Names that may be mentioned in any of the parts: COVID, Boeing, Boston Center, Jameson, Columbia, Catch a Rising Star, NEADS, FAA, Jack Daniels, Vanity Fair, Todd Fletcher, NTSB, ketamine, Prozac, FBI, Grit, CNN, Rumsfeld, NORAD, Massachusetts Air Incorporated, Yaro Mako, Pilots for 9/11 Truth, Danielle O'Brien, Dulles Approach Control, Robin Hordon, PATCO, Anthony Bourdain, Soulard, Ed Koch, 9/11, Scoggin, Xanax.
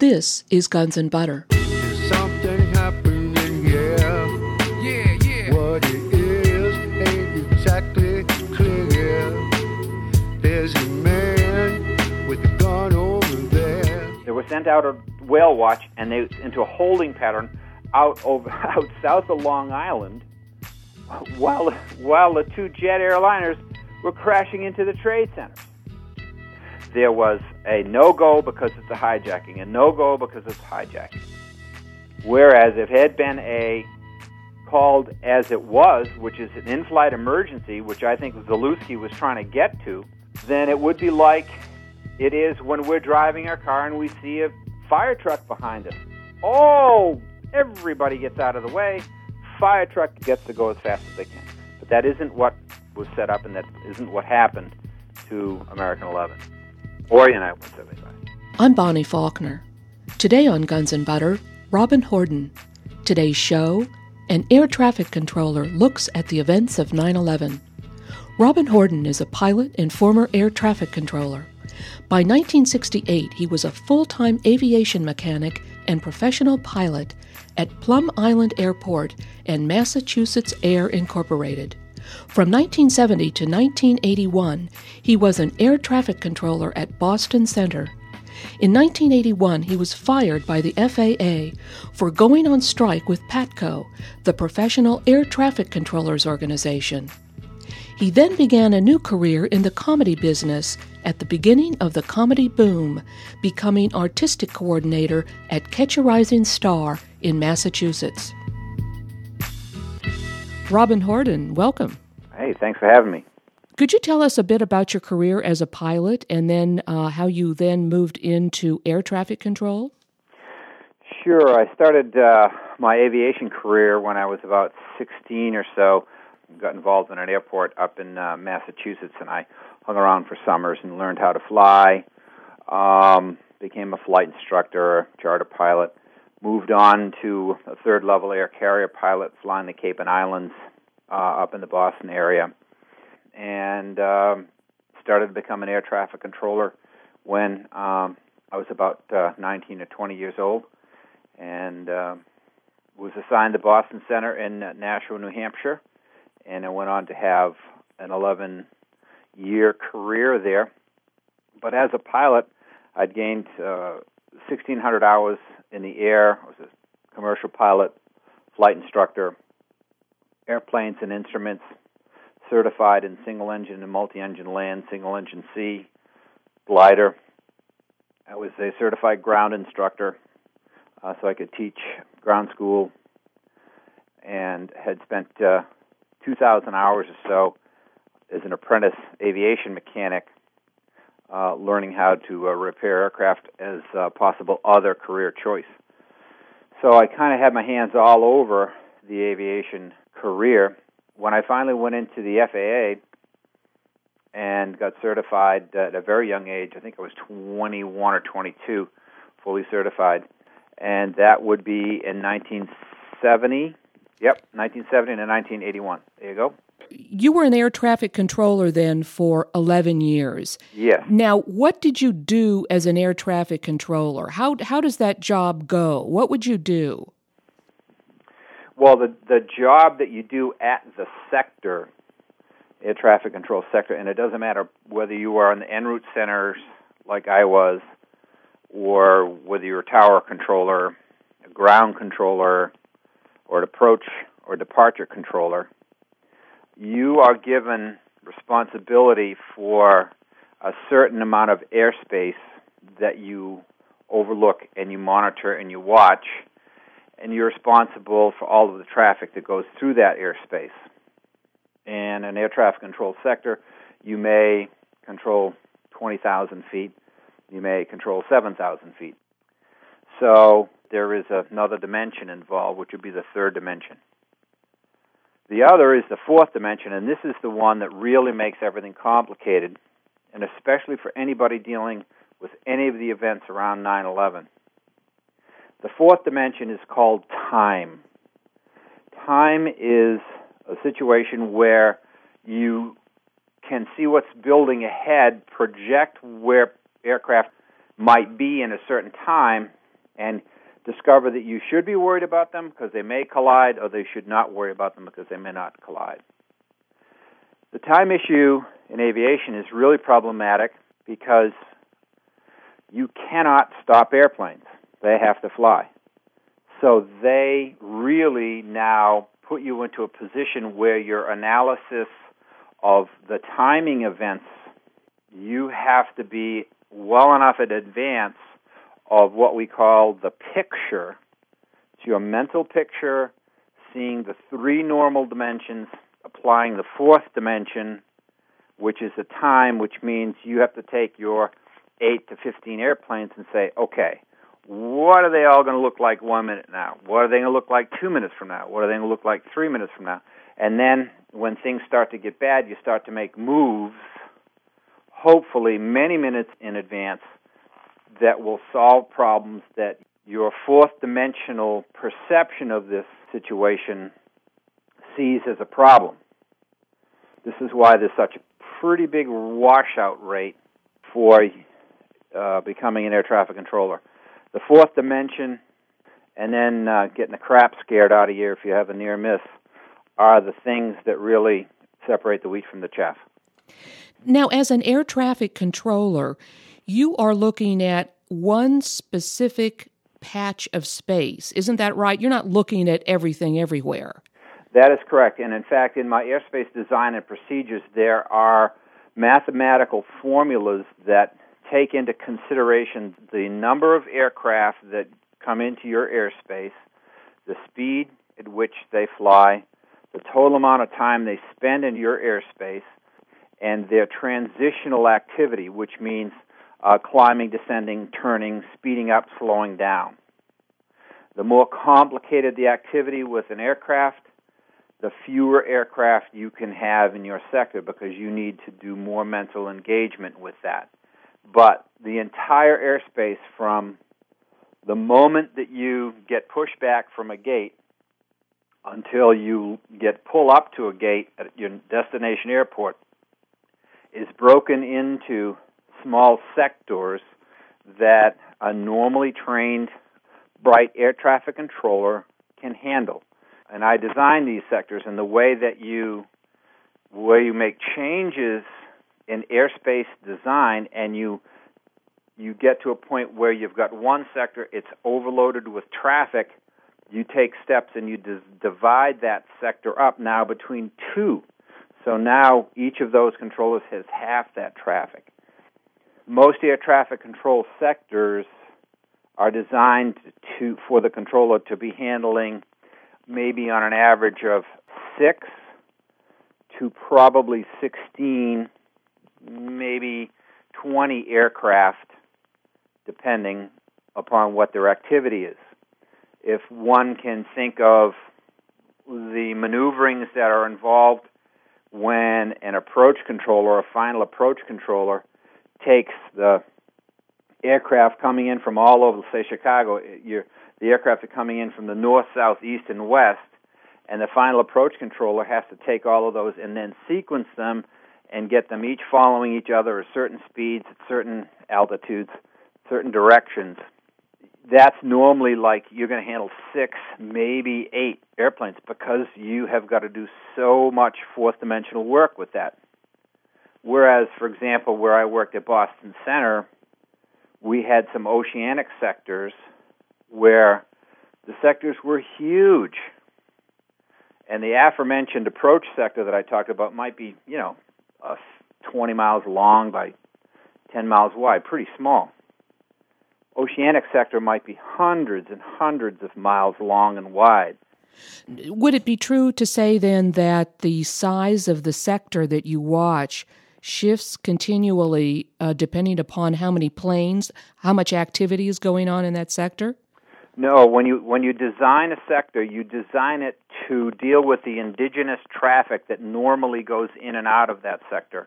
This is Guns N' Butter. Something happening, yeah. Yeah, yeah. What it is ain't exactly clear. There's a man with a gun over there. They were sent out a whale watch and they into a holding pattern out south of Long Island while the two jet airliners were crashing into the trade center. There was a no-go because it's a hijacking, a no-go because it's hijacking. Whereas if it had been a called as it was, which is an in-flight emergency, which I think Zalewski was trying to get to, then it would be like it is when we're driving our car and we see a fire truck behind us. Oh, everybody gets out of the way. Fire truck gets to go as fast as they can. But that isn't what was set up, and that isn't what happened to American 11 or United 175. I'm Bonnie Faulkner. Today on Guns N' Butter, Robin Hordon. Today's show, an air traffic controller looks at the events of 9/11. Robin Hordon is a pilot and former air traffic controller. By 1968, he was a full-time aviation mechanic and professional pilot at Plum Island Airport and Massachusetts Air Incorporated. From 1970 to 1981, he was an air traffic controller at Boston Center. In 1981, he was fired by the FAA for going on strike with PATCO, the Professional Air Traffic Controllers Organization. He then began a new career in the comedy business at the beginning of the comedy boom, becoming artistic coordinator at Catch a Rising Star in Massachusetts. Robin Hordon, welcome. Hey, thanks for having me. Could you tell us a bit about your career as a pilot and then how you then moved into air traffic control? Sure. I started my aviation career when I was about 16 or so. Got involved in an airport up in Massachusetts, and I hung around for summers and learned how to fly. Became a flight instructor, charter pilot. Moved on to a third-level air carrier pilot flying the Cape and Islands up in the Boston area, and started to become an air traffic controller when I was about 19 or 20 years old, and was assigned to Boston Center in Nashua, New Hampshire, and I went on to have an 11-year career there. But as a pilot, I'd gained 1,600 hours in the air. I was a commercial pilot, flight instructor, airplanes and instruments, certified in single-engine and multi-engine land, single-engine sea, glider. I was a certified ground instructor, so I could teach ground school, and had spent 2,000 hours or so as an apprentice aviation mechanic, learning how to repair aircraft as a possible other career choice. So I kind of had my hands all over the aviation career. When I finally went into the FAA and got certified at a very young age, I think I was 21 or 22, fully certified, and that would be in 1970. Yep, 1970 to 1981. There you go. You were an air traffic controller then for 11 years. Yes. Now, what did you do as an air traffic controller? How does that job go? What would you do? Well, the job that you do at the sector, air traffic control sector, and it doesn't matter whether you are in the en route centers like I was, or whether you're a tower controller, a ground controller, or an approach or departure controller, you are given responsibility for a certain amount of airspace that you overlook and you monitor and you watch, and you're responsible for all of the traffic that goes through that airspace. In an air traffic control sector, you may control 20,000 feet, you may control 7,000 feet. So there is another dimension involved, which would be the third dimension. The other is the fourth dimension, and this is the one that really makes everything complicated, and especially for anybody dealing with any of the events around 9/11. The fourth dimension is called time. Time is a situation where you can see what's building ahead, project where aircraft might be in a certain time, and discover that you should be worried about them because they may collide, or they should not worry about them because they may not collide. The time issue in aviation is really problematic because you cannot stop airplanes. They have to fly. So they really now put you into a position where your analysis of the timing events, you have to be well enough in advance of what we call the picture. It's your mental picture, seeing the three normal dimensions, applying the fourth dimension, which is the time, which means you have to take your 8 to 15 airplanes and say, okay, what are they all going to look like 1 minute now? What are they going to look like 2 minutes from now? What are they going to look like 3 minutes from now? And then when things start to get bad, you start to make moves, hopefully many minutes in advance, that will solve problems that your fourth-dimensional perception of this situation sees as a problem. This is why there's such a pretty big washout rate for becoming an air traffic controller. The fourth dimension, and then getting the crap scared out of you if you have a near miss, are the things that really separate the wheat from the chaff. Now, as an air traffic controller, you are looking at one specific patch of space. Isn't that right? You're not looking at everything everywhere. That is correct. And in fact, in my airspace design and procedures, there are mathematical formulas that take into consideration the number of aircraft that come into your airspace, the speed at which they fly, the total amount of time they spend in your airspace, and their transitional activity, which means climbing, descending, turning, speeding up, slowing down. The more complicated the activity with an aircraft, the fewer aircraft you can have in your sector because you need to do more mental engagement with that. But the entire airspace from the moment that you get pushed back from a gate until you get pull up to a gate at your destination airport is broken into small sectors that a normally trained, bright air traffic controller can handle. And I design these sectors, and the way that you make changes in airspace design, and you get to a point where you've got one sector, it's overloaded with traffic, you take steps and you divide that sector up now between two. So now each of those controllers has half that traffic. Most air traffic control sectors are designed for the controller to be handling maybe on an average of 6 to probably 16, maybe 20 aircraft, depending upon what their activity is. If one can think of the maneuverings that are involved when an approach controller, a final approach controller, takes the aircraft coming in from all over, say Chicago, the aircraft are coming in from the north, south, east, and west, and the final approach controller has to take all of those and then sequence them and get them each following each other at certain speeds, at certain altitudes, certain directions. That's normally like you're going to handle 6, maybe 8 airplanes because you have got to do so much fourth-dimensional work with that. Whereas, for example, where I worked at Boston Center, we had some oceanic sectors where the sectors were huge. And the aforementioned approach sector that I talked about might be, 20 miles long by 10 miles wide, pretty small. Oceanic sector might be hundreds and hundreds of miles long and wide. Would it be true to say then that the size of the sector that you watch shifts continually depending upon how many planes, how much activity is going on in that sector? No, when you design a sector, you design it to deal with the indigenous traffic that normally goes in and out of that sector.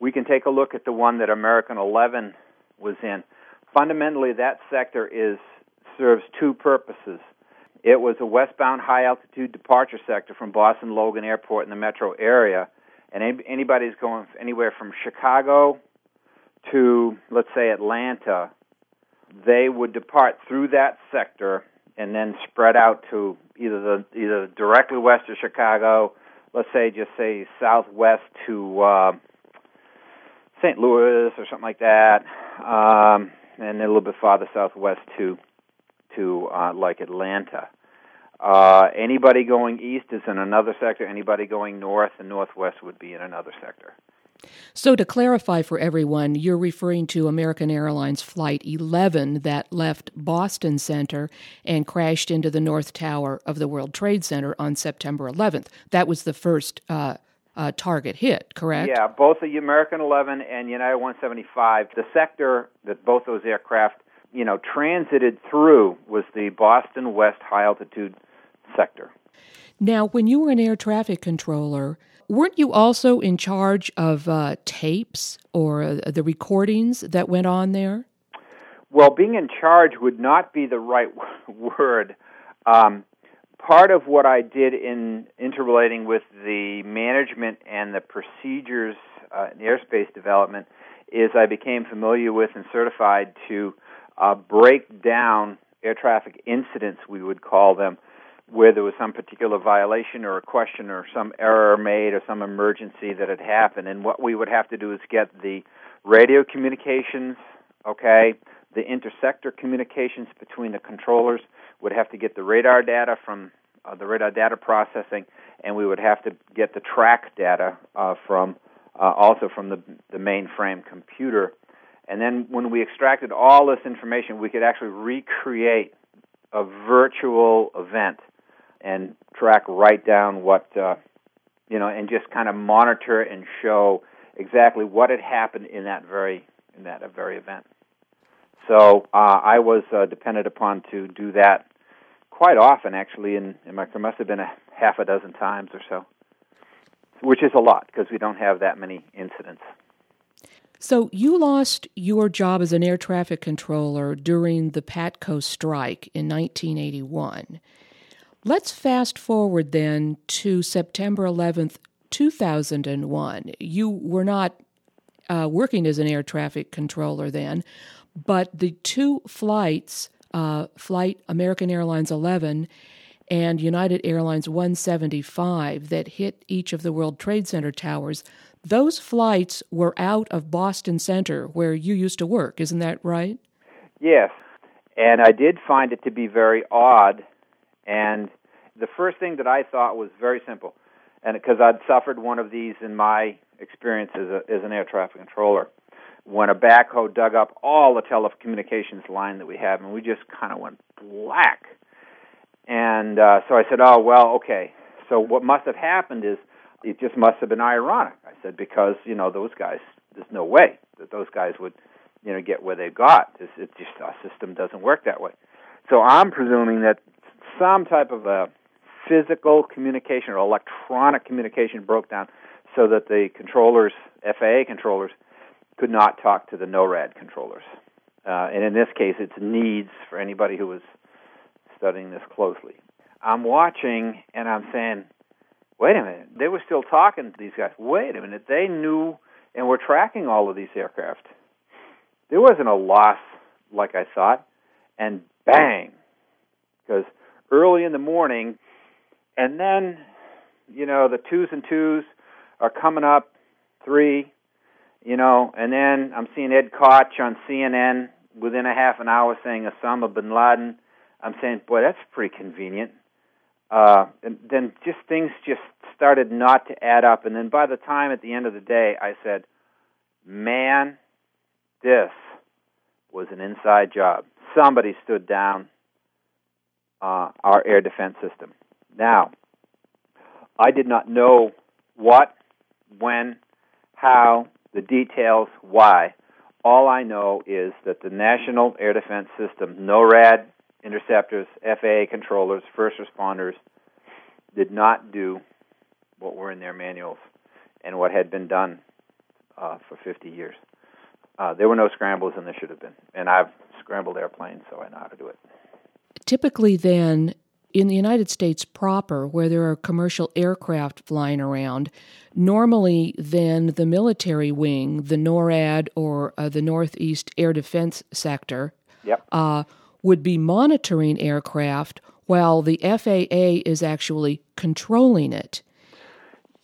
We can take a look at the one that American 11 was in. Fundamentally, that sector serves two purposes. It was a westbound high-altitude departure sector from Boston Logan Airport in the metro area, and anybody's going anywhere from Chicago to, let's say, Atlanta they would depart through that sector and then spread out to either directly west of Chicago, just say southwest to St. Louis or something like that, and a little bit farther southwest to like Atlanta. Anybody going east is in another sector. Anybody going north and northwest would be in another sector. So to clarify for everyone, you're referring to American Airlines Flight 11 that left Boston Center and crashed into the North Tower of the World Trade Center on September 11th. That was the first target hit, correct? Yeah, both the American 11 and United 175, the sector that both those aircraft, transited through was the Boston West High Altitude sector. Now, when you were an air traffic controller, weren't you also in charge of tapes or the recordings that went on there? Well, being in charge would not be the right word. Part of what I did in interrelating with the management and the procedures in airspace development is I became familiar with and certified to break down air traffic incidents, we would call them, where there was some particular violation or a question or some error made or some emergency that had happened. And what we would have to do is get the radio communications, the intersector communications between the controllers, would have to get the radar data from the radar data processing, and we would have to get the track data from the mainframe computer. And then when we extracted all this information, we could actually recreate a virtual event and track right down what, and just kind of monitor and show exactly what had happened in that very event. So I was depended upon to do that quite often, actually, and it must have been half a dozen times or so, which is a lot because we don't have that many incidents. So you lost your job as an air traffic controller during the PATCO strike in 1981. Let's fast forward then to September 11th, 2001. You were not working as an air traffic controller then, but the two flights, American Airlines 11 and United Airlines 175 that hit each of the World Trade Center towers, those flights were out of Boston Center, where you used to work. Isn't that right? Yes, and I did find it to be very odd. And the first thing that I thought was very simple, and because I'd suffered one of these in my experience as an air traffic controller, when a backhoe dug up all the telecommunications line that we had, and we just kind of went black. And so I said, okay. So what must have happened is, it just must have been ironic, I said, because, those guys, there's no way that those guys would, get where they got. It's just our system doesn't work that way. So I'm presuming that some type of a physical communication or electronic communication broke down so that the controllers, FAA controllers, could not talk to the NORAD controllers. And in this case, it's NEADS for anybody who was studying this closely. I'm watching and I'm saying, wait a minute, they were still talking to these guys. Wait a minute, they knew and were tracking all of these aircraft. There wasn't a loss like I thought, and bang, because early in the morning, and then, the twos and twos are coming up, three, and then I'm seeing Ed Koch on CNN within a half an hour saying Osama bin Laden. I'm saying, boy, that's pretty convenient. And then just things just started not to add up. And then by the time at the end of the day, I said, man, this was an inside job. Somebody stood down our air defense system. Now, I did not know what, when, how, the details, why. All I know is that the National Air Defense System, NORAD, interceptors, FAA controllers, first responders did not do what were in their manuals and what had been done for 50 years. There were no scrambles, and there should have been. And I've scrambled airplanes, so I know how to do it. Typically then, in the United States proper, where there are commercial aircraft flying around, normally then the military wing, the NORAD or the Northeast Air Defense Sector, yep. Would be monitoring aircraft while the FAA is actually controlling it.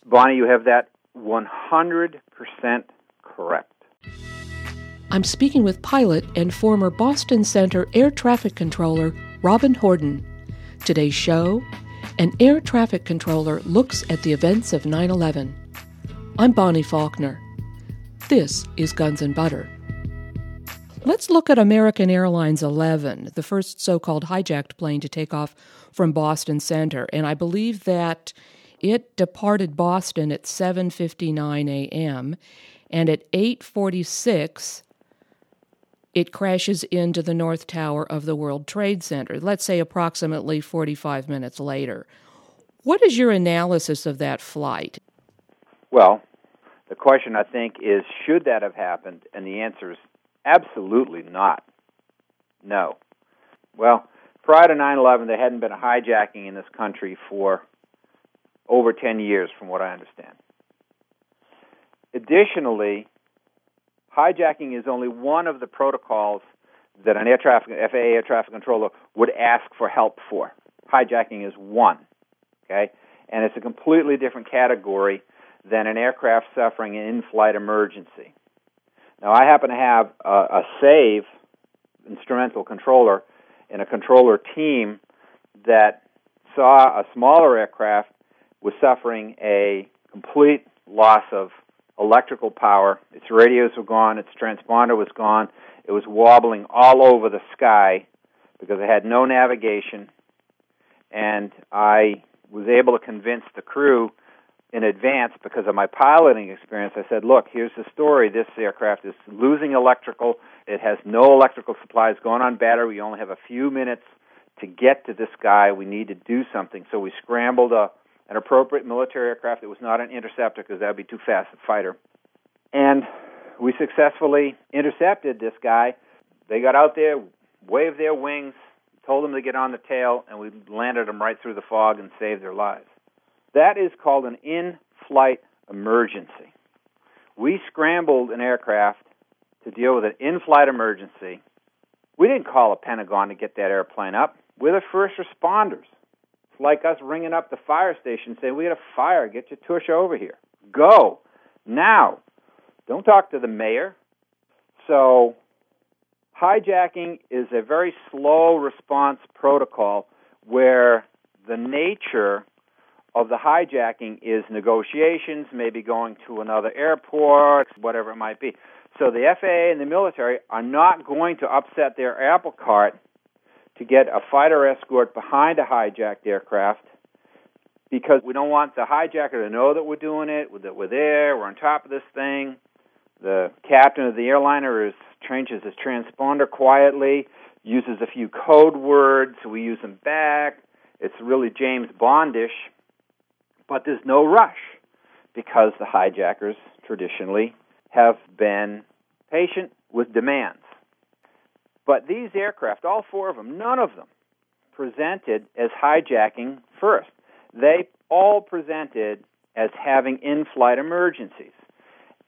Bonnie, you have that 100% correct. I'm speaking with pilot and former Boston Center air traffic controller Robin Hordon. Today's show, an air traffic controller looks at the events of 9/11. I'm Bonnie Faulkner. This is Guns N' Butter. Let's look at American Airlines 11, the first so-called hijacked plane to take off from Boston Center. And I believe that it departed Boston at 7:59 a.m., and at 8:46, it crashes into the North Tower of the World Trade Center, let's say approximately 45 minutes later. What is your analysis of that flight? Well, the question, I think, is should that have happened? And the answer is absolutely not. No. Well, prior to 9/11, there hadn't been a hijacking in this country for over 10 years, from what I understand. Additionally, hijacking is only one of the protocols that an FAA air traffic controller would ask for help for. Hijacking is one, okay? And it's a completely different category than an aircraft suffering an in-flight emergency. Now, I happen to have a SAVE instrumental controller and a controller team that saw a smaller aircraft was suffering a complete loss of electrical power. Its radios were gone. Its transponder was gone. It was wobbling all over the sky because it had no navigation. And I was able to convince the crew in advance because of my piloting experience. I said, look, here's the story. This aircraft is losing electrical. It has no electrical supplies going on battery. We only have a few minutes to get to this guy. We need to do something. So we scrambled an appropriate military aircraft. It was not an interceptor because that would be too fast a fighter. And we successfully intercepted this guy. They got out there, waved their wings, told them to get on the tail, and we landed them right through the fog and saved their lives. That is called an in-flight emergency. We scrambled an aircraft to deal with an in-flight emergency. We didn't call the Pentagon to get that airplane up. We're the first responders. Like us ringing up the fire station saying, we got a fire, get your tush over here. Go. Now. Don't talk to the mayor. So hijacking is a very slow response protocol where the nature of the hijacking is negotiations, maybe going to another airport, whatever it might be. So the FAA and the military are not going to upset their apple cart to get a fighter escort behind a hijacked aircraft because we don't want the hijacker to know that we're doing it, that we're there, we're on top of this thing. The captain of the airliner changes his transponder quietly, uses a few code words, we use them back. It's really James Bondish, but there's no rush because the hijackers traditionally have been patient with demands. But these aircraft, all four of them, none of them presented as hijacking first. They all presented as having in-flight emergencies.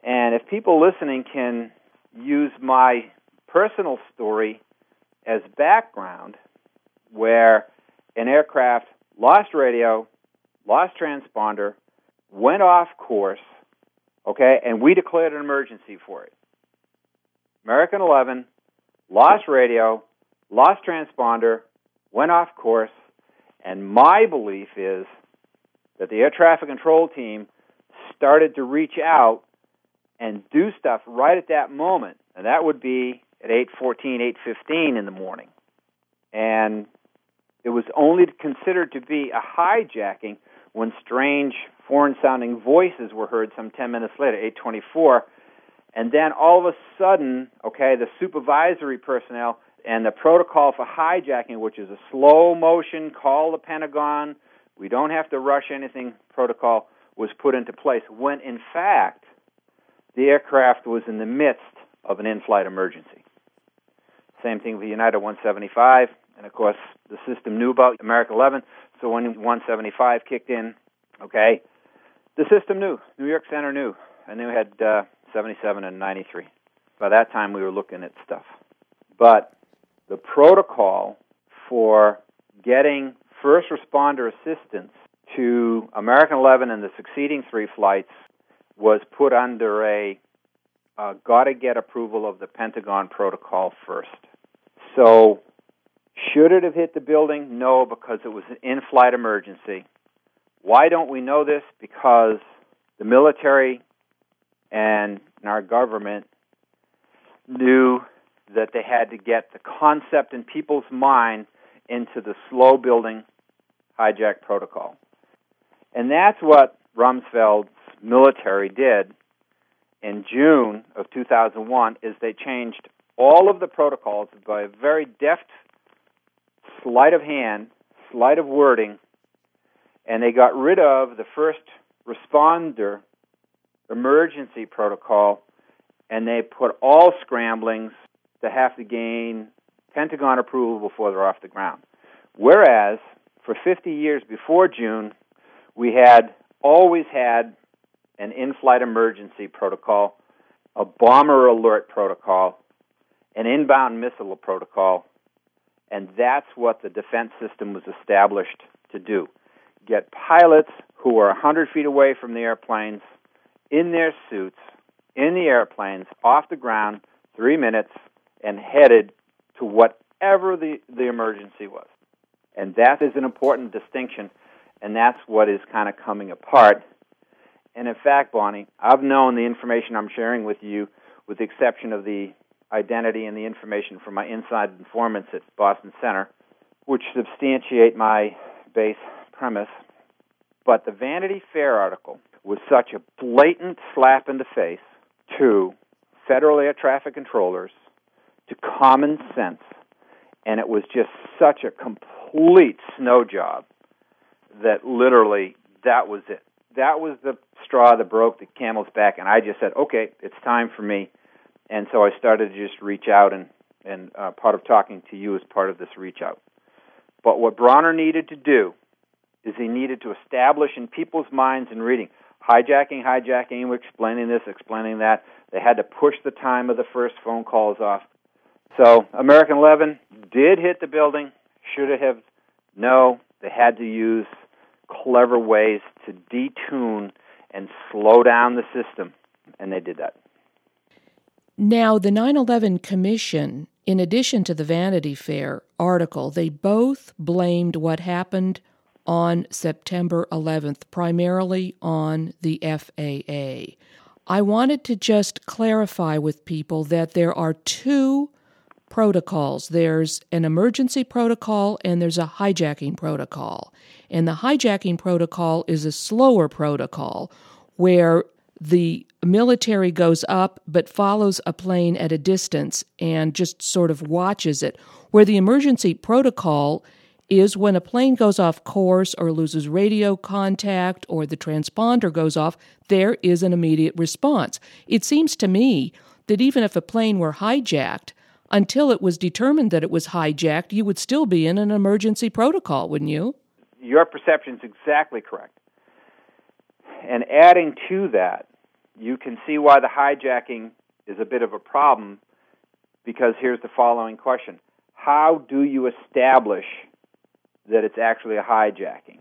And if people listening can use my personal story as background, where an aircraft lost radio, lost transponder, went off course, okay, and we declared an emergency for it. American 11 lost radio, lost transponder, went off course, and my belief is that the air traffic control team started to reach out and do stuff right at that moment, and that would be at 8:14, 8:15 in the morning. And it was only considered to be a hijacking when strange foreign-sounding voices were heard some 10 minutes later, 8:24, and then all of a sudden, okay, the supervisory personnel and the protocol for hijacking, which is a slow motion, call the Pentagon, we don't have to rush anything protocol, was put into place when, in fact, the aircraft was in the midst of an in-flight emergency. Same thing with United 175, and, of course, the system knew about American 11, so when 175 kicked in, okay, the system knew. New York Center knew, and they had 77 and 93. By that time, we were looking at stuff. But the protocol for getting first responder assistance to American 11 and the succeeding three flights was put under a got-to-get approval of the Pentagon protocol first. So should it have hit the building? No, because it was an in-flight emergency. Why don't we know this? Because the military and our government knew that they had to get the concept in people's mind into the slow building hijack protocol. And that's what Rumsfeld's military did in June of 2001, is they changed all of the protocols by a very deft sleight of hand, sleight of wording, and they got rid of the first responder emergency protocol, and they put all scramblings to have to gain Pentagon approval before they're off the ground. Whereas for 50 years before June, we had always had an in-flight emergency protocol, a bomber alert protocol, an inbound missile protocol, and that's what the defense system was established to do. Get pilots who are 100 feet away from the airplanes, in their suits, in the airplanes, off the ground, 3 minutes, and headed to whatever the emergency was. And that is an important distinction, and that's what is kind of coming apart. And in fact, Bonnie, I've known the information I'm sharing with you, with the exception of the identity and the information from my inside informants at Boston Center, which substantiate my base premise. But the Vanity Fair article was such a blatant slap in the face to federal air traffic controllers, to common sense, and it was just such a complete snow job that literally that was it. That was the straw that broke the camel's back, and I just said, okay, it's time for me. And so I started to just reach out, and part of talking to you is part of this reach out. But what Bronner needed to do is he needed to establish in people's minds and reading, hijacking, explaining this, explaining that. They had to push the time of the first phone calls off. So American 11 did hit the building. Should it have? No. They had to use clever ways to detune and slow down the system, and they did that. Now, the 9/11 Commission, in addition to the Vanity Fair article, they both blamed what happened on September 11th, primarily on the FAA. I wanted to just clarify with people that there are two protocols. There's an emergency protocol and there's a hijacking protocol. And the hijacking protocol is a slower protocol where the military goes up but follows a plane at a distance and just sort of watches it. Where the emergency protocol is when a plane goes off course or loses radio contact or the transponder goes off, there is an immediate response. It seems to me that even if a plane were hijacked, until it was determined that it was hijacked, you would still be in an emergency protocol, wouldn't you? Your perception is exactly correct. And adding to that, you can see why the hijacking is a bit of a problem, because here's the following question. How do you establish that it's actually a hijacking?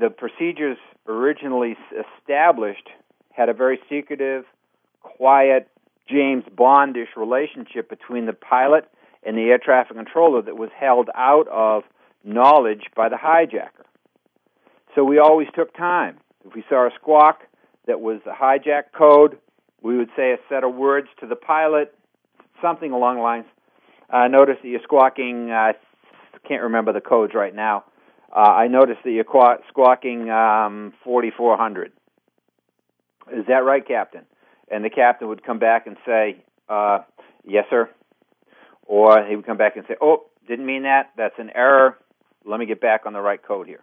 The procedures originally established had a very secretive, quiet, James Bondish relationship between the pilot and the air traffic controller that was held out of knowledge by the hijacker. So we always took time. If we saw a squawk that was the hijack code, we would say a set of words to the pilot, something along the lines, I noticed that you're squawking, can't remember the codes right now, I noticed that you're squawking 4400. Is that right, Captain? And the captain would come back and say, yes, sir. Or he would come back and say, oh, didn't mean that. That's an error. Let me get back on the right code here.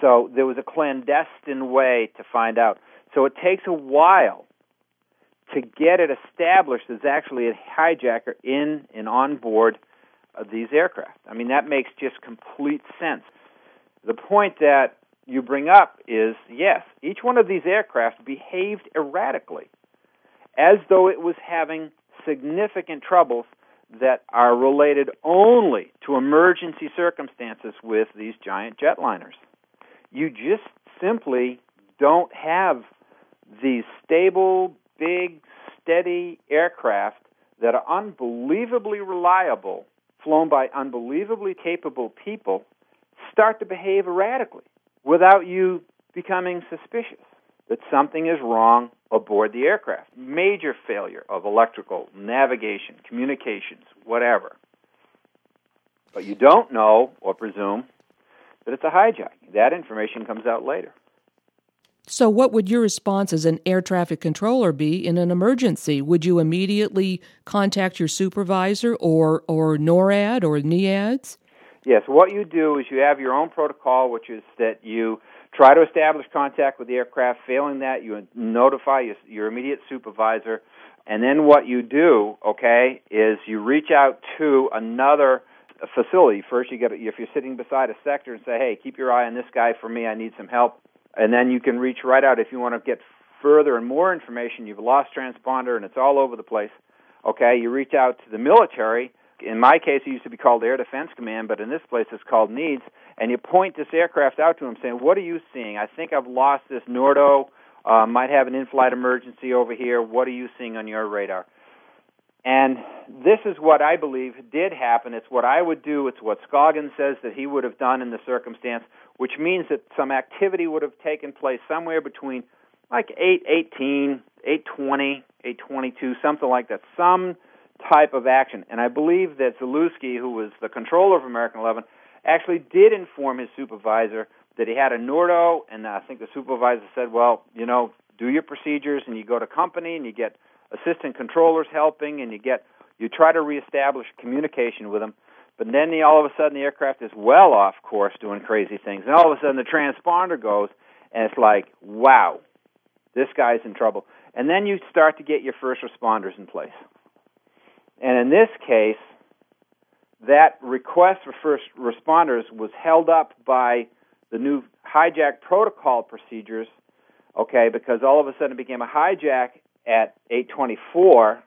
So there was a clandestine way to find out. So it takes a while to get it established as actually a hijacker in and on board of these aircraft. I mean, that makes just complete sense. The point that you bring up is, yes, each one of these aircraft behaved erratically, as though it was having significant troubles that are related only to emergency circumstances with these giant jetliners. You just simply don't have these stable, big, steady aircraft that are unbelievably reliable, flown by unbelievably capable people, start to behave erratically without you becoming suspicious that something is wrong aboard the aircraft. Major failure of electrical, navigation, communications, whatever. But you don't know or presume that it's a hijacking. That information comes out later. So what would your response as an air traffic controller be in an emergency? Would you immediately contact your supervisor or NORAD or NEADS? Yes, what you do is you have your own protocol, which is that you try to establish contact with the aircraft. Failing that, you notify your immediate supervisor. And then what you do, okay, is you reach out to another facility. First, you get, if you're sitting beside a sector, and say, hey, keep your eye on this guy for me. I need some help. And then you can reach right out if you want to get further and more information. You've lost transponder, and it's all over the place. Okay, you reach out to the military. In my case, it used to be called Air Defense Command, but in this place it's called NEADS, and you point this aircraft out to them saying, what are you seeing? I think I've lost this Nordo, might have an in-flight emergency over here. What are you seeing on your radar? And this is what I believe did happen. It's what I would do. It's what Scoggin says that he would have done in the circumstance, which means that some activity would have taken place somewhere between like 8:18, 8:20, 8:22, something like that, some type of action. And I believe that Zalewski, who was the controller of American 11, actually did inform his supervisor that he had a Nordo, and I think the supervisor said, well, you know, do your procedures, and you go to company, and you get assistant controllers helping, and you try to reestablish communication with them. But then all of a sudden the aircraft is well off course doing crazy things, and all of a sudden the transponder goes, and it's like, wow, this guy's in trouble. And then you start to get your first responders in place. And in this case, that request for first responders was held up by the new hijack protocol procedures, okay, because all of a sudden it became a hijack at 8:24,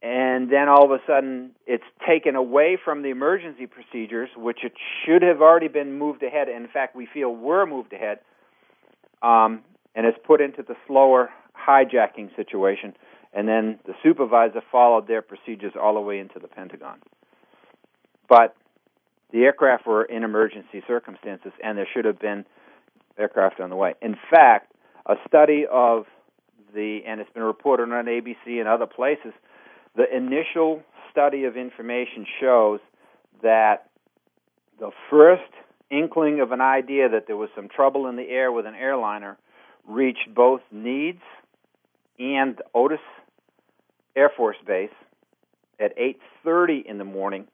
and then all of a sudden it's taken away from the emergency procedures, which it should have already been moved ahead. In fact, we feel were moved ahead, and it's put into the slower hijacking situation. And then the supervisor followed their procedures all the way into the Pentagon. But the aircraft were in emergency circumstances, and there should have been aircraft on the way. In fact, a study of and it's been reported on ABC and other places, the initial study of information shows that the first inkling of an idea that there was some trouble in the air with an airliner reached both NEADS and Otis Air Force Base at 8:30 in the morning,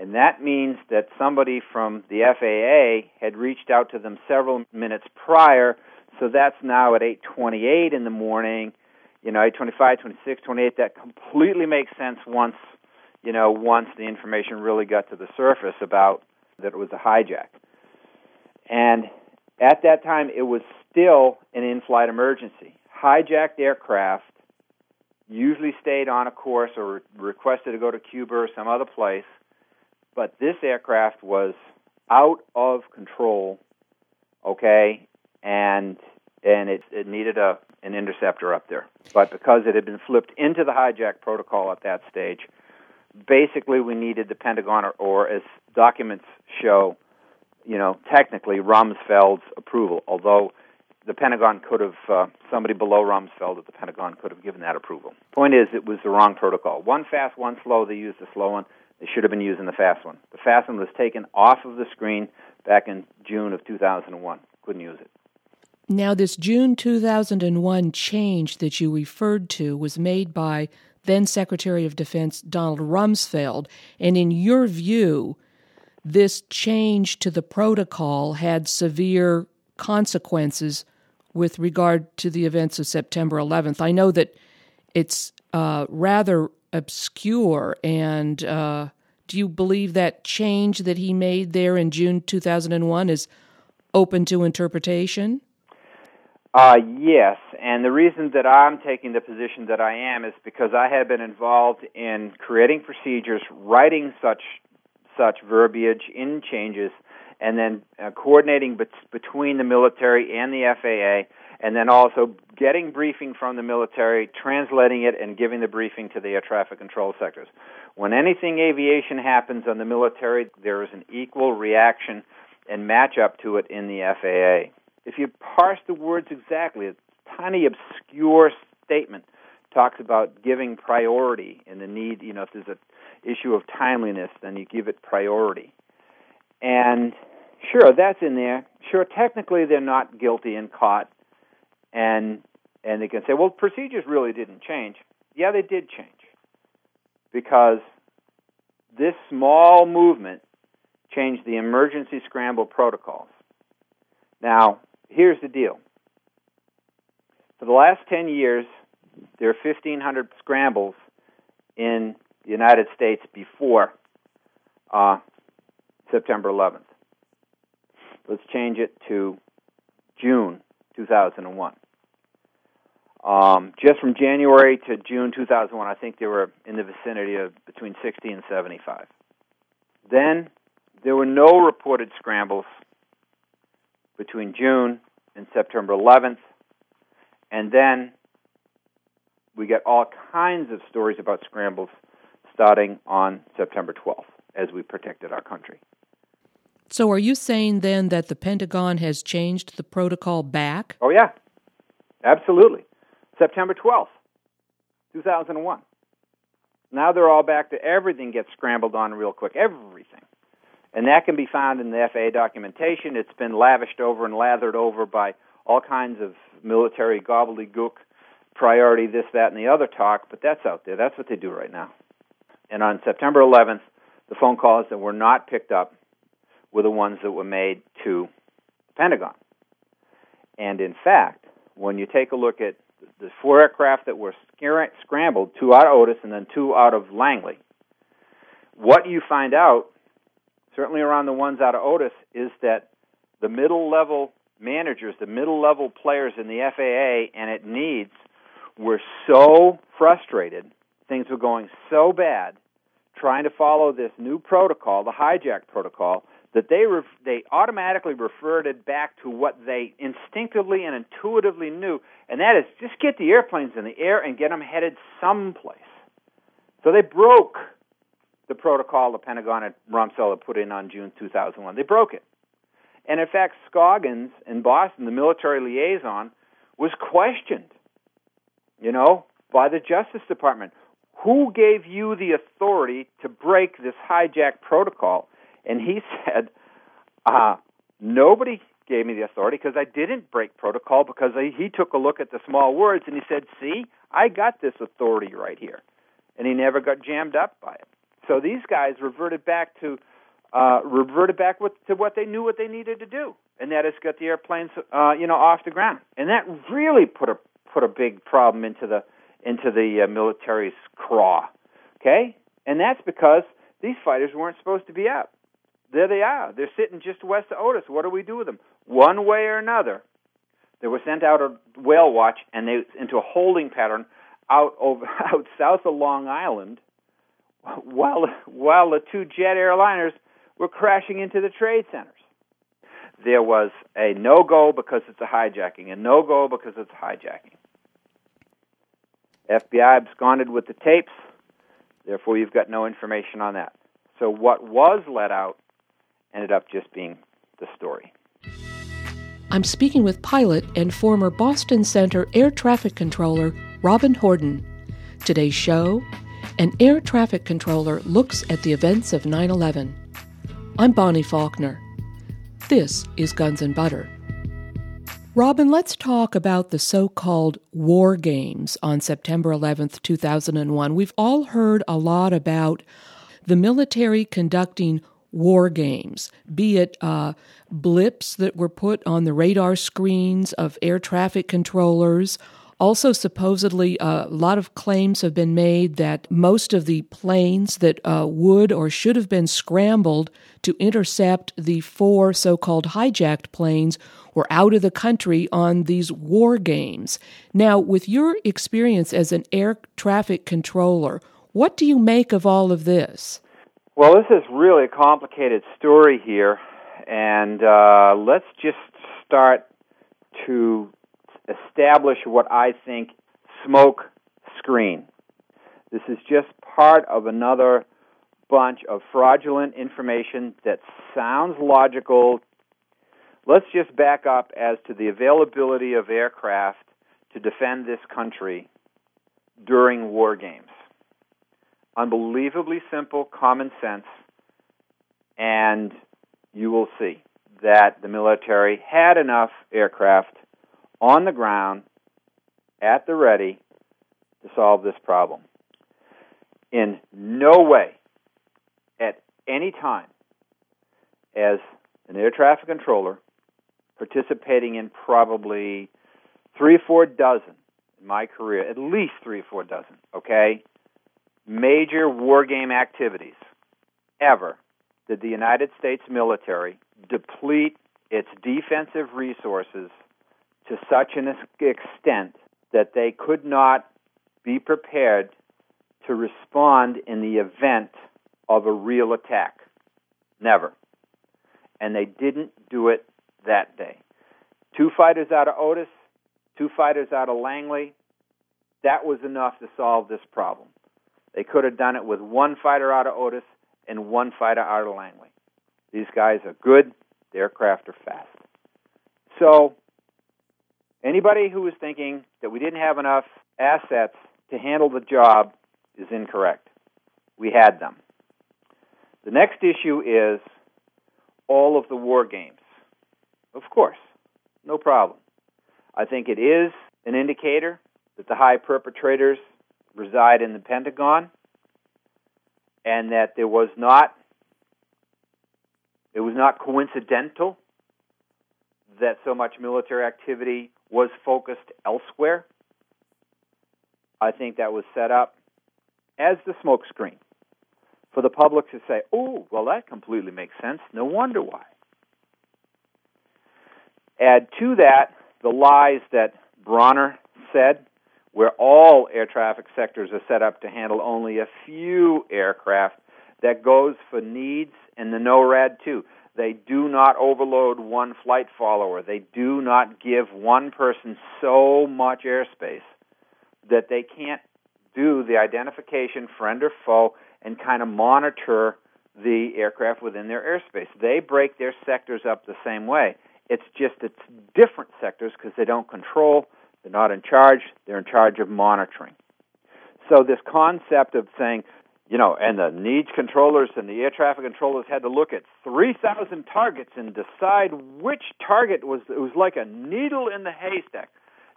and that means that somebody from the FAA had reached out to them several minutes prior, so that's now at 8:28 in the morning, 8:25, 26, 28. That completely makes sense once the information really got to the surface about that it was a hijack. And at that time, it was still an in-flight emergency. Hijacked aircraft usually stayed on a course or requested to go to Cuba or some other place, but this aircraft was out of control, okay, and it needed an interceptor up there. But because it had been flipped into the hijack protocol at that stage, basically we needed the Pentagon or as documents show, technically Rumsfeld's approval, although the Pentagon could have, somebody below Rumsfeld at the Pentagon could have given that approval. Point is, it was the wrong protocol. One fast, one slow. They used the slow one. They should have been using the fast one. The fast one was taken off of the screen back in June of 2001. Couldn't use it. Now, this June 2001 change that you referred to was made by then-Secretary of Defense Donald Rumsfeld, and in your view, this change to the protocol had severe consequences with regard to the events of September 11th. I know that it's rather obscure, and do you believe that change that he made there in June 2001 is open to interpretation? Yes, and the reason that I'm taking the position that I am is because I have been involved in creating procedures, writing such verbiage in changes, and then coordinating between the military and the FAA, and then also getting briefing from the military, translating it, and giving the briefing to the air traffic control sectors. When anything aviation happens on the military, there is an equal reaction and match-up to it in the FAA. If you parse the words exactly, a tiny, obscure statement talks about giving priority and the need, you know, if there's an issue of timeliness, then you give it priority. And sure, that's in there. Sure, technically they're not guilty and caught. And they can say, well, procedures really didn't change. Yeah, they did change, because this small movement changed the emergency scramble protocols. Now, here's the deal. For the last 10 years, there are 1,500 scrambles in the United States before September 11th. Let's change it to June 2001. Just from January to June 2001, I think there were in the vicinity of between 60 and 75. Then there were no reported scrambles between June and September 11th, and then we get all kinds of stories about scrambles starting on September 12th as we protected our country. So are you saying then that the Pentagon has changed the protocol back? Oh, yeah. Absolutely. September 12th, 2001. Now they're all back to everything gets scrambled on real quick, everything. And that can be found in the FAA documentation. It's been lavished over and lathered over by all kinds of military gobbledygook, priority, this, that, and the other talk, but that's out there. That's what they do right now. And on September 11th, the phone calls that were not picked up were the ones that were made to the Pentagon. And in fact, when you take a look at the four aircraft that were scrambled, two out of Otis and then two out of Langley, what you find out, certainly around the ones out of Otis, is that the middle-level managers, the middle-level players in the FAA and at NEADS were so frustrated, things were going so bad, trying to follow this new protocol, the hijack protocol, that they automatically referred it back to what they instinctively and intuitively knew, and that is just get the airplanes in the air and get them headed someplace. So they broke the protocol the Pentagon and Rumsfeld put in on June 2001. They broke it. And in fact, Scoggin in Boston, the military liaison, was questioned, you know, by the Justice Department. Who gave you the authority to break this hijack protocol? And he said, nobody gave me the authority because I didn't break protocol, because he took a look at the small words and he said, see, I got this authority right here. And he never got jammed up by it. So these guys reverted back to what they knew what they needed to do, and that is get the airplanes, off the ground. And that really put a big problem into the military's craw. Okay, and that's because these fighters weren't supposed to be out. There they are. They're sitting just west of Otis. What do we do with them? One way or another, they were sent out a whale watch and they into a holding pattern out south of Long Island, while the two jet airliners were crashing into the trade centers. There was a no-go because it's a hijacking, a no-go because it's hijacking. FBI absconded with the tapes, therefore you've got no information on that. So what was let out ended up just being the story. I'm speaking with pilot and former Boston Center air traffic controller Robin Hordon. Today's show... An air traffic controller looks at the events of 9/11. I'm Bonnie Faulkner. This is Guns N' Butter. Robin, let's talk about the so-called war games on September 11th, 2001. We've all heard a lot about the military conducting war games, be it blips that were put on the radar screens of air traffic controllers, Also, supposedly, a lot of claims have been made that most of the planes that would or should have been scrambled to intercept the four so-called hijacked planes were out of the country on these war games. Now, with your experience as an air traffic controller, what do you make of all of this? Well, this is really a complicated story here, and let's just start to establish what I think smoke screen. This is just part of another bunch of fraudulent information that sounds logical. Let's just back up as to the availability of aircraft to defend this country during war games. Unbelievably simple, common sense, and you will see that the military had enough aircraft on the ground at the ready to solve this problem. In no way, at any time, as an air traffic controller participating in probably at least three or four dozen, okay, major war game activities ever did the United States military deplete its defensive resources to such an extent that they could not be prepared to respond in the event of a real attack. Never. And they didn't do it that day. 2 fighters out of Otis, 2 fighters out of Langley, that was enough to solve this problem. They could have done it with 1 fighter out of Otis and 1 fighter out of Langley. These guys are good. The aircraft are fast. So anybody who is thinking that we didn't have enough assets to handle the job is incorrect. We had them. The next issue is all of the war games. Of course, no problem. I think it is an indicator that the high perpetrators reside in the Pentagon, and that it was not coincidental that so much military activity was focused elsewhere. I think that was set up as the smokescreen for the public to say, oh, well, that completely makes sense. No wonder why. Add to that the lies that Bronner said, where all air traffic sectors are set up to handle only a few aircraft. That goes for NEADS and the NORAD, too. They do not overload one flight follower. They do not give one person so much airspace that they can't do the identification, friend or foe, and kind of monitor the aircraft within their airspace. They break their sectors up the same way. It's different sectors because they don't control. They're not in charge. They're in charge of monitoring. So this concept of saying, and the NEADS controllers and the air traffic controllers had to look at 3,000 targets and decide which target was like a needle in the haystack.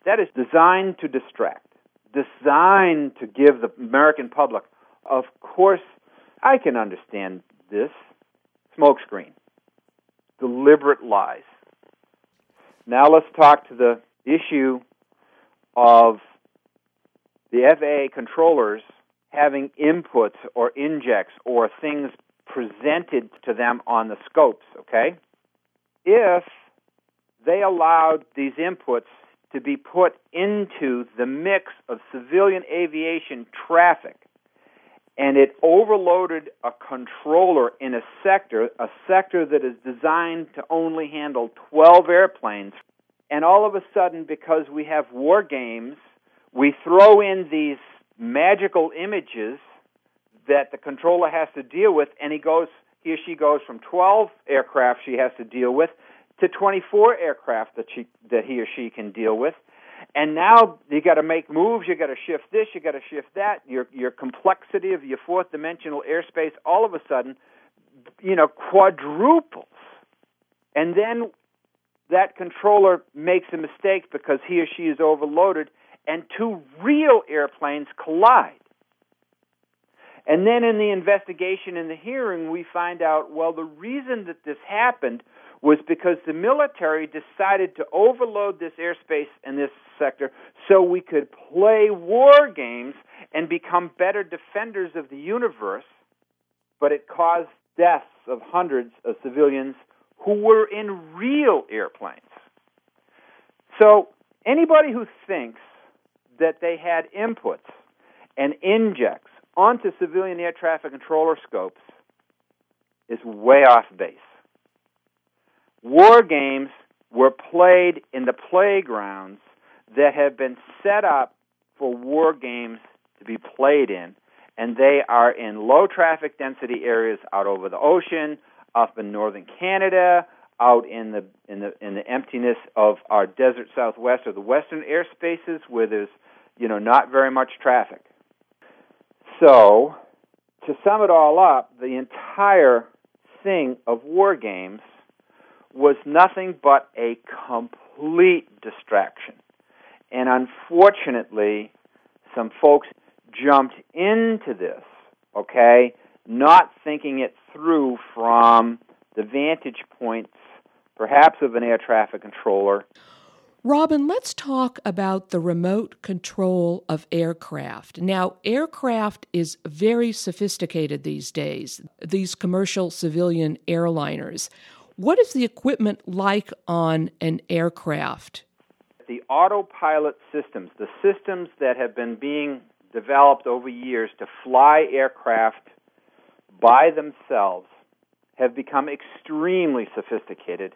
That is designed to distract, designed to give the American public. Of course, I can understand this smokescreen, deliberate lies. Now let's talk to the issue of the FAA controllers having inputs or injects or things presented to them on the scopes, okay? If they allowed these inputs to be put into the mix of civilian aviation traffic and it overloaded a controller in a sector that is designed to only handle 12 airplanes, and all of a sudden, because we have war games, we throw in these magical images that the controller has to deal with, and he or she goes from 12 aircraft she has to deal with to 24 aircraft that he or she can deal with. And now you got to make moves, you got to shift this, you got to shift that. Your complexity of your fourth dimensional airspace all of a sudden, quadruples. And then that controller makes a mistake because he or she is overloaded, and 2 real airplanes collide. And then in the investigation and the hearing, we find out, well, the reason that this happened was because the military decided to overload this airspace in this sector so we could play war games and become better defenders of the universe, but it caused deaths of hundreds of civilians who were in real airplanes. So anybody who thinks that they had inputs and injects onto civilian air traffic controller scopes is way off base. War games were played in the playgrounds that have been set up for war games to be played in, and they are in low traffic density areas out over the ocean, up in northern Canada, out in the emptiness of our desert southwest or the western airspaces where there's, not very much traffic. So, to sum it all up, the entire thing of war games was nothing but a complete distraction. And unfortunately, some folks jumped into this, not thinking it through from the vantage points, perhaps of an air traffic controller. Robin, let's talk about the remote control of aircraft. Now, aircraft is very sophisticated these days, these commercial civilian airliners. What is the equipment like on an aircraft? The autopilot systems, the systems that have been being developed over years to fly aircraft by themselves, have become extremely sophisticated,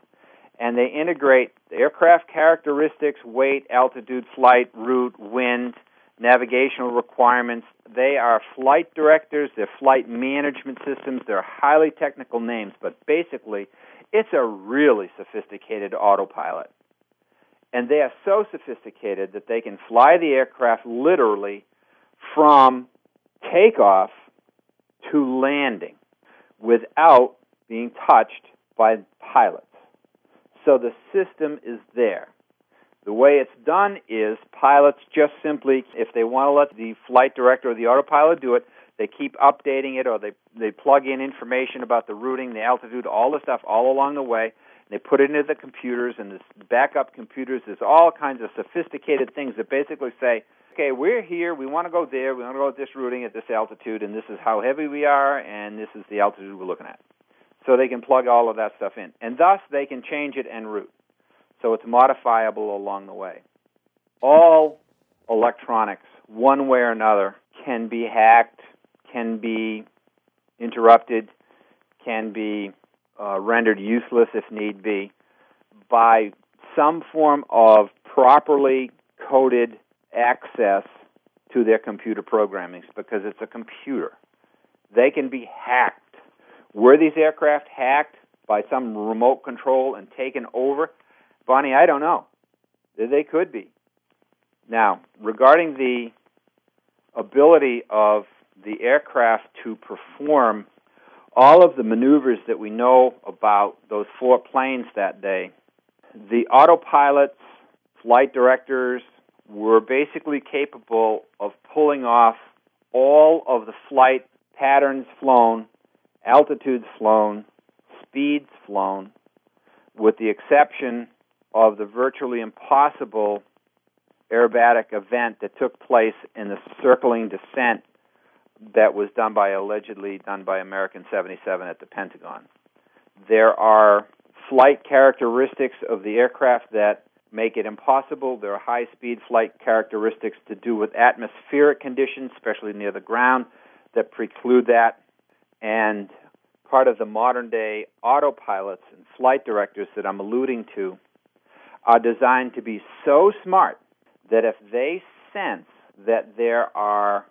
and they integrate aircraft characteristics, weight, altitude, flight, route, wind, navigational requirements. They are flight directors, they're flight management systems, they're highly technical names, but basically, it's a really sophisticated autopilot. And they are so sophisticated that they can fly the aircraft literally from takeoff to landing without being touched by pilots. So the system is there. The way it's done is pilots just simply, if they want to let the flight director or the autopilot do it, they keep updating it, or they plug in information about the routing, the altitude, all the stuff all along the way. They put it into the computers and the backup computers. There's all kinds of sophisticated things that basically say, okay, we're here, we want to go there, we want to go at this routing at this altitude, and this is how heavy we are, and this is the altitude we're looking at. So they can plug all of that stuff in. And thus, they can change it en route. So it's modifiable along the way. All electronics, one way or another, can be hacked, can be interrupted, can be rendered useless if need be, by some form of properly coded access to their computer programming, because it's a computer. They can be hacked. Were these aircraft hacked by some remote control and taken over? Bonnie, I don't know. They could be. Now, regarding the ability of the aircraft to perform all of the maneuvers that we know about those four planes that day, the autopilots, flight directors were basically capable of pulling off all of the flight patterns flown, altitudes flown, speeds flown, with the exception of the virtually impossible aerobatic event that took place in the circling descent that was allegedly done by American 77 at the Pentagon. There are flight characteristics of the aircraft that make it impossible. There are high-speed flight characteristics to do with atmospheric conditions, especially near the ground, that preclude that. And part of the modern-day autopilots and flight directors that I'm alluding to are designed to be so smart that if they sense that there are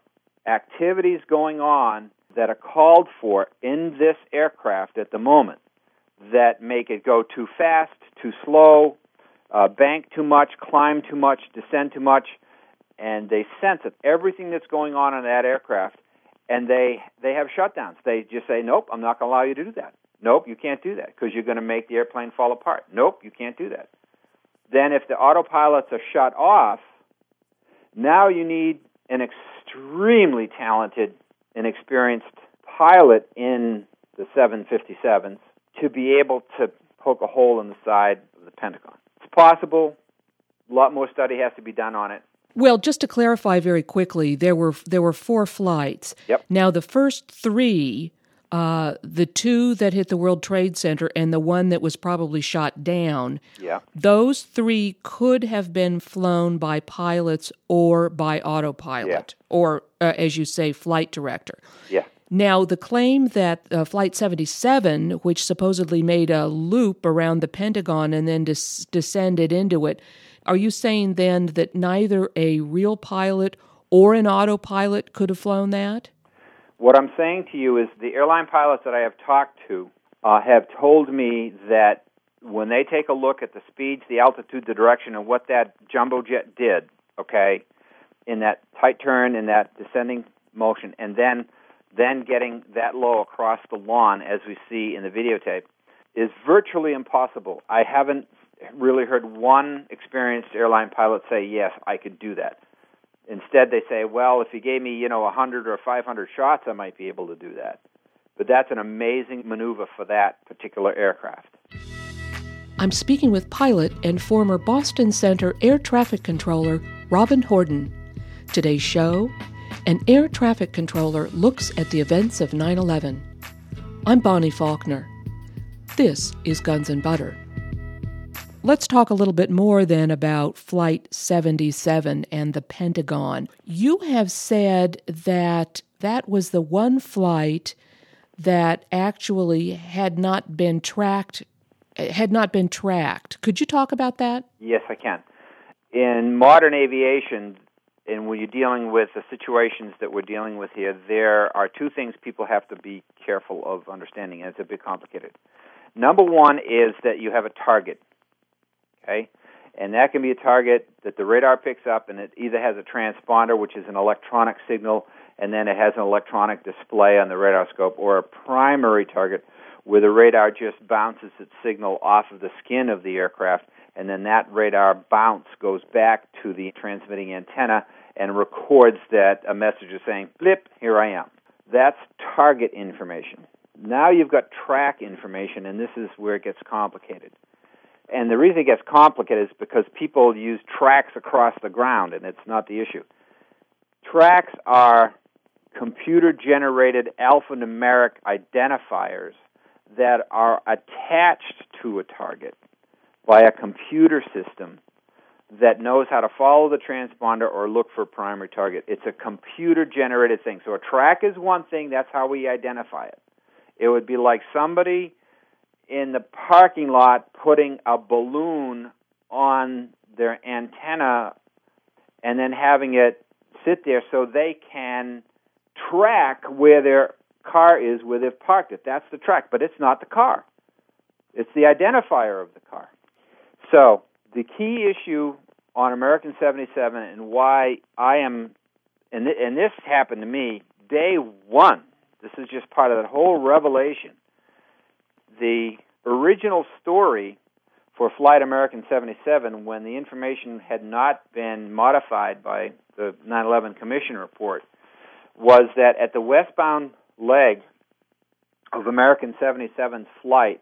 activities going on that are called for in this aircraft at the moment that make it go too fast, too slow, bank too much, climb too much, descend too much, and they sense it, everything that's going on in that aircraft, and they have shutdowns. They just say, nope, I'm not going to allow you to do that. Nope, you can't do that because you're going to make the airplane fall apart. Nope, you can't do that. Then if the autopilots are shut off, now you need an extremely talented and experienced pilot in the 757s to be able to poke a hole in the side of the Pentagon. It's possible. A lot more study has to be done on it. Well, just to clarify very quickly, there were four flights. Yep. Now, the first three, the two that hit the World Trade Center and the one that was probably shot down, yeah, those three could have been flown by pilots or by autopilot, yeah, or, as you say, flight director. Yeah. Now, the claim that Flight 77, which supposedly made a loop around the Pentagon and then descended into it, are you saying then that neither a real pilot or an autopilot could have flown that? What I'm saying to you is the airline pilots that I have talked to have told me that when they take a look at the speeds, the altitude, the direction, and what that jumbo jet did, okay, in that tight turn, in that descending motion, and then getting that low across the lawn, as we see in the videotape, is virtually impossible. I haven't really heard one experienced airline pilot say, yes, I could do that. Instead, they say, well, if you gave me, 100 or 500 shots, I might be able to do that. But that's an amazing maneuver for that particular aircraft. I'm speaking with pilot and former Boston Center air traffic controller Robin Hordon. Today's show, an air traffic controller looks at the events of 9/11. I'm Bonnie Faulkner. This is Guns N' Butter. Let's talk a little bit more then about Flight 77 and the Pentagon. You have said that that was the one flight that actually had not been tracked. Could you talk about that? Yes, I can. In modern aviation, and when you're dealing with the situations that we're dealing with here, there are two things people have to be careful of understanding, and it's a bit complicated. Number one is that you have a target, okay? And that can be a target that the radar picks up, and it either has a transponder, which is an electronic signal, and then it has an electronic display on the radar scope, or a primary target where the radar just bounces its signal off of the skin of the aircraft, and then that radar bounce goes back to the transmitting antenna and records that a message is saying, blip, here I am. That's target information. Now you've got track information, and this is where it gets complicated. And the reason it gets complicated is because people use tracks across the ground, and it's not the issue. Tracks are computer-generated alphanumeric identifiers that are attached to a target by a computer system that knows how to follow the transponder or look for a primary target. It's a computer-generated thing. So a track is one thing. That's how we identify it. It would be like somebody in the parking lot putting a balloon on their antenna and then having it sit there so they can track where their car is, where they've parked it. That's the track, but it's not the car. It's the identifier of the car. So the key issue on American 77 and why I am, and this happened to me day one, this is just part of that whole revelation. The original story for Flight American 77, when the information had not been modified by the 9/11 Commission report, was that at the westbound leg of American 77's flight,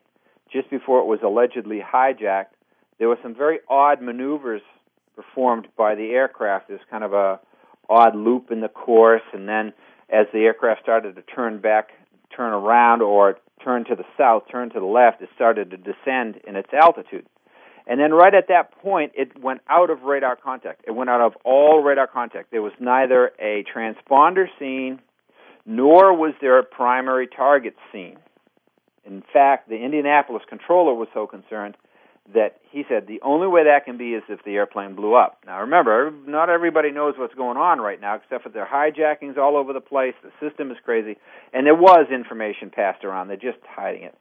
just before it was allegedly hijacked, there were some very odd maneuvers performed by the aircraft. There's kind of a odd loop in the course, and then as the aircraft started to turn around or turn to the south, turn to the left, it started to descend in its altitude. And then right at that point, it went out of radar contact. It went out of all radar contact. There was neither a transponder seen, nor was there a primary target seen. In fact, the Indianapolis controller was so concerned that he said the only way that can be is if the airplane blew up. Now remember, not everybody knows what's going on right now, except for their hijackings all over the place, the system is crazy, and there was information passed around, they're just hiding it.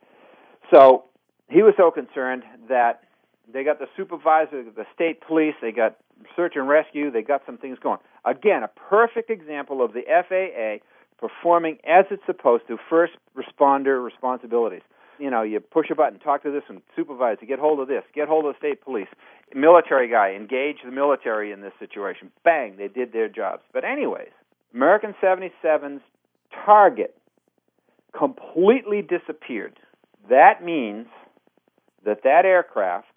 So he was so concerned that they got the supervisor, the state police, they got search and rescue, they got some things going. Again, a perfect example of the FAA performing as it's supposed to, first responder responsibilities. You push a button, talk to this one, supervise, get hold of this, get hold of the state police, military guy, engage the military in this situation. Bang, they did their jobs. But anyways, American 77's target completely disappeared. That means that that aircraft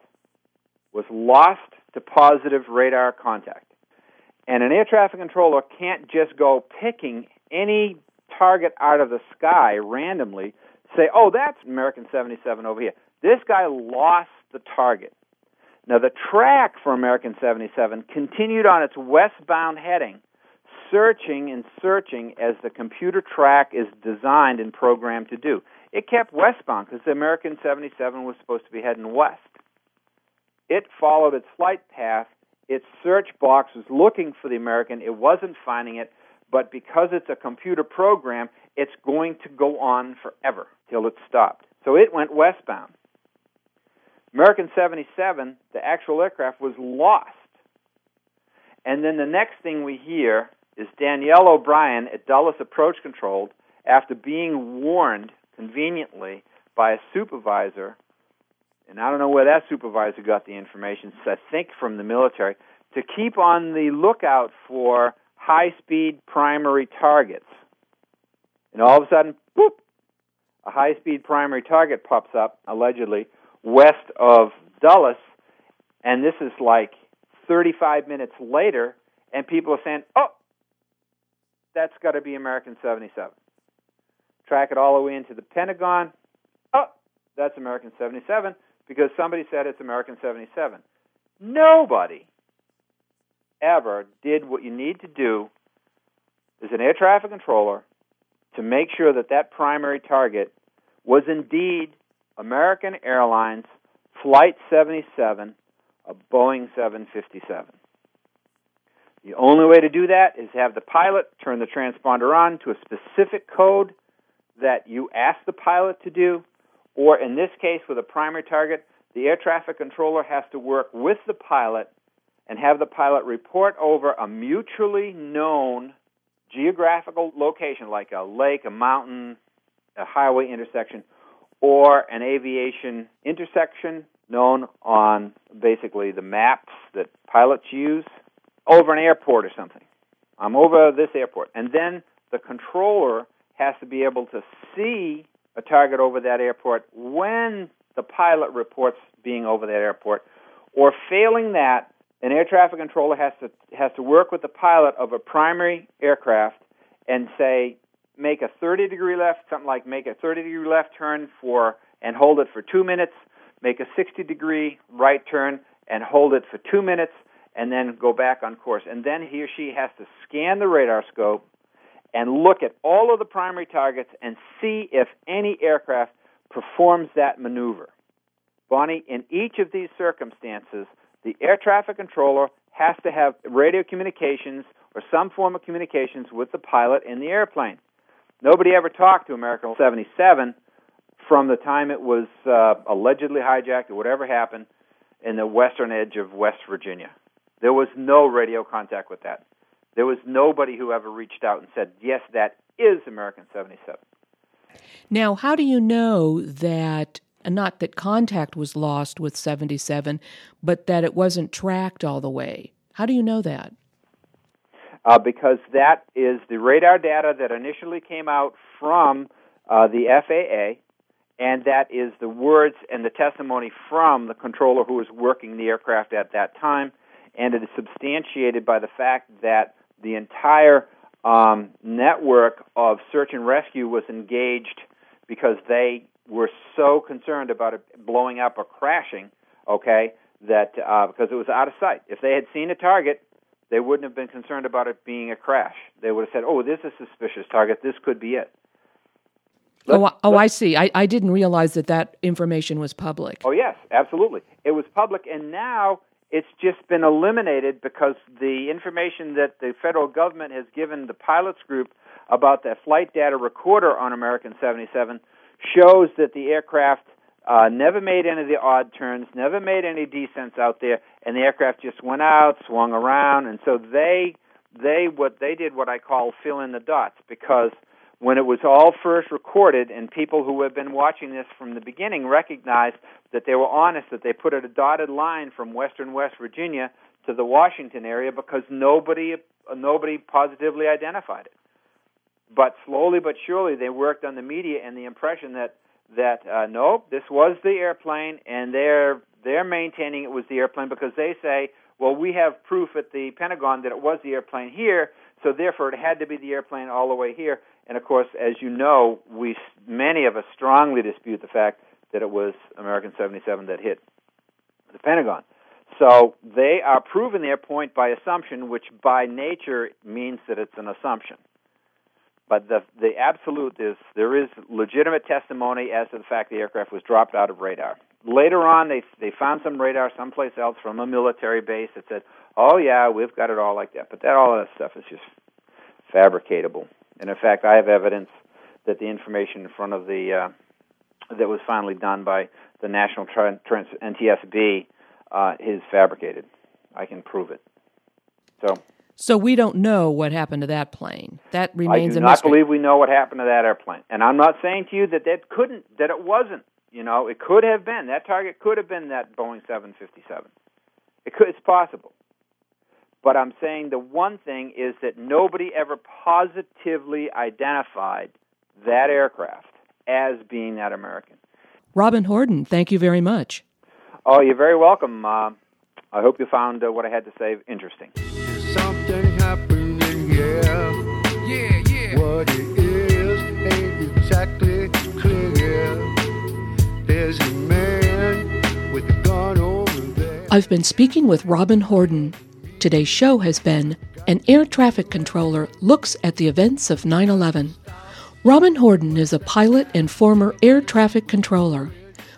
was lost to positive radar contact. And an air traffic controller can't just go picking any target out of the sky randomly, say, oh, that's American 77 over here. This guy lost the target. Now, the track for American 77 continued on its westbound heading, searching and searching as the computer track is designed and programmed to do. It kept westbound because the American 77 was supposed to be heading west. It followed its flight path. Its search box was looking for the American. It wasn't finding it, but because it's a computer program, it's going to go on forever till it's stopped. So it went westbound. American 77, the actual aircraft, was lost. And then the next thing we hear is Danielle O'Brien at Dulles Approach Control, after being warned conveniently by a supervisor, and I don't know where that supervisor got the information, I think from the military, to keep on the lookout for high-speed primary targets. And all of a sudden, boop, a high-speed primary target pops up, allegedly, west of Dulles, and this is like 35 minutes later, and people are saying, oh, that's got to be American 77. Track it all the way into the Pentagon, oh, that's American 77, because somebody said it's American 77. Nobody ever did what you need to do as an air traffic controller to make sure that that primary target was indeed American Airlines Flight 77, a Boeing 757. The only way to do that is have the pilot turn the transponder on to a specific code that you ask the pilot to do, or in this case with a primary target, the air traffic controller has to work with the pilot and have the pilot report over a mutually known geographical location like a lake, a mountain, a highway intersection, or an aviation intersection known on basically the maps that pilots use, over an airport or something. I'm over this airport. And then the controller has to be able to see a target over that airport when the pilot reports being over that airport. Or failing that, an air traffic controller has to work with the pilot of a primary aircraft and say, make a 30-degree left, something like make a 30-degree left turn and hold it for 2 minutes, make a 60-degree right turn and hold it for 2 minutes, and then go back on course. And then he or she has to scan the radar scope and look at all of the primary targets and see if any aircraft performs that maneuver. Bonnie, in each of these circumstances, the air traffic controller has to have radio communications or some form of communications with the pilot in the airplane. Nobody ever talked to American 77 from the time it was allegedly hijacked or whatever happened in the western edge of West Virginia. There was no radio contact with that. There was nobody who ever reached out and said, yes, that is American 77. Now, how do you know that, not that contact was lost with 77, but that it wasn't tracked all the way? How do you know that? Because that is the radar data that initially came out from the FAA, and that is the words and the testimony from the controller who was working the aircraft at that time, and it is substantiated by the fact that the entire network of search and rescue was engaged because they were so concerned about it blowing up or crashing, okay, that because it was out of sight. If they had seen a target, they wouldn't have been concerned about it being a crash. They would have said, oh, this is a suspicious target. This could be it. I see. I didn't realize that information was public. Oh, yes, absolutely. It was public, and now it's just been eliminated because the information that the federal government has given the pilots group about that flight data recorder on American 77 shows that the aircraft never made any of the odd turns, never made any descents out there, and the aircraft just went out, swung around, and so they did what I call fill in the dots, because when it was all first recorded and people who have been watching this from the beginning recognized that they were honest, that they put a dotted line from western West Virginia to the Washington area because nobody positively identified it. But slowly but surely they worked on the media and the impression that that nope, this was the airplane, and they're maintaining it was the airplane because they say, well, we have proof at the Pentagon that it was the airplane here, so therefore it had to be the airplane all the way here. And, of course, as you know, many of us strongly dispute the fact that it was American 77 that hit the Pentagon. So they are proving their point by assumption, which by nature means that it's an assumption. But the absolute is there is legitimate testimony as to the fact the aircraft was dropped out of radar. Later on, they found some radar someplace else from a military base that said, oh, yeah, we've got it all like that. But all of that stuff is just fabricatable. And, in fact, I have evidence that the information in front of that was finally done by the National NTSB is fabricated. I can prove it. So we don't know what happened to that plane. That remains a mystery. I do not believe we know what happened to that airplane. And I'm not saying to you that it wasn't. You know, it could have been. That target could have been that Boeing 757. It's possible. But I'm saying the one thing is that nobody ever positively identified that aircraft as being that American. Robin Hordon, thank you very much. Oh, you're very welcome. I hope you found what I had to say interesting. Something happening, yeah. Yeah, yeah. What it is ain't exactly clear. There's a man with a gun over there. I've been speaking with Robin Hordon. Today's show has been An Air Traffic Controller Looks at the Events of 9/11. Robin Hordon is a pilot and former air traffic controller.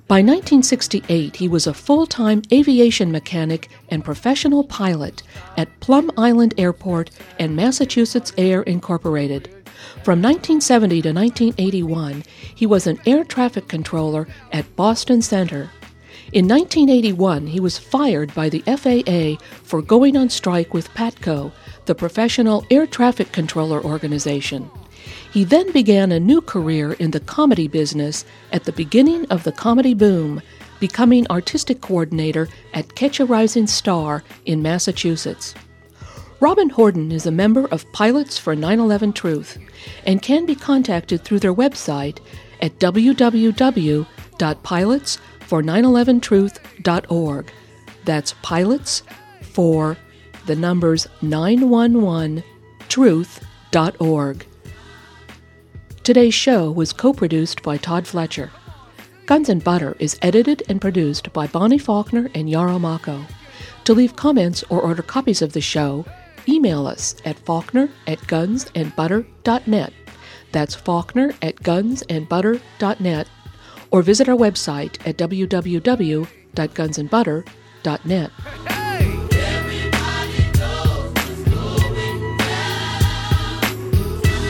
By 1968, he was a full-time aviation mechanic and professional pilot at Plum Island Airport and Massachusetts Air Incorporated. From 1970 to 1981, he was an air traffic controller at Boston Center. In 1981, he was fired by the FAA for going on strike with PATCO, the Professional Air Traffic Controller Organization. He then began a new career in the comedy business at the beginning of the comedy boom, becoming artistic coordinator at Catch a Rising Star in Massachusetts. Robin Hordon is a member of Pilots for 9/11 Truth and can be contacted through their website at www.pilots.com. for 9/11truth.org. That's pilots for the numbers 911truth.org. Today's show was co-produced by Todd Fletcher. Guns N' Butter is edited and produced by Bonnie Faulkner and Yaro Mako. To leave comments or order copies of the show, email us at faulkner@gunsandbutter.net. That's faulkner@gunsandbutter.net. or visit our website at www.gunsandbutter.net.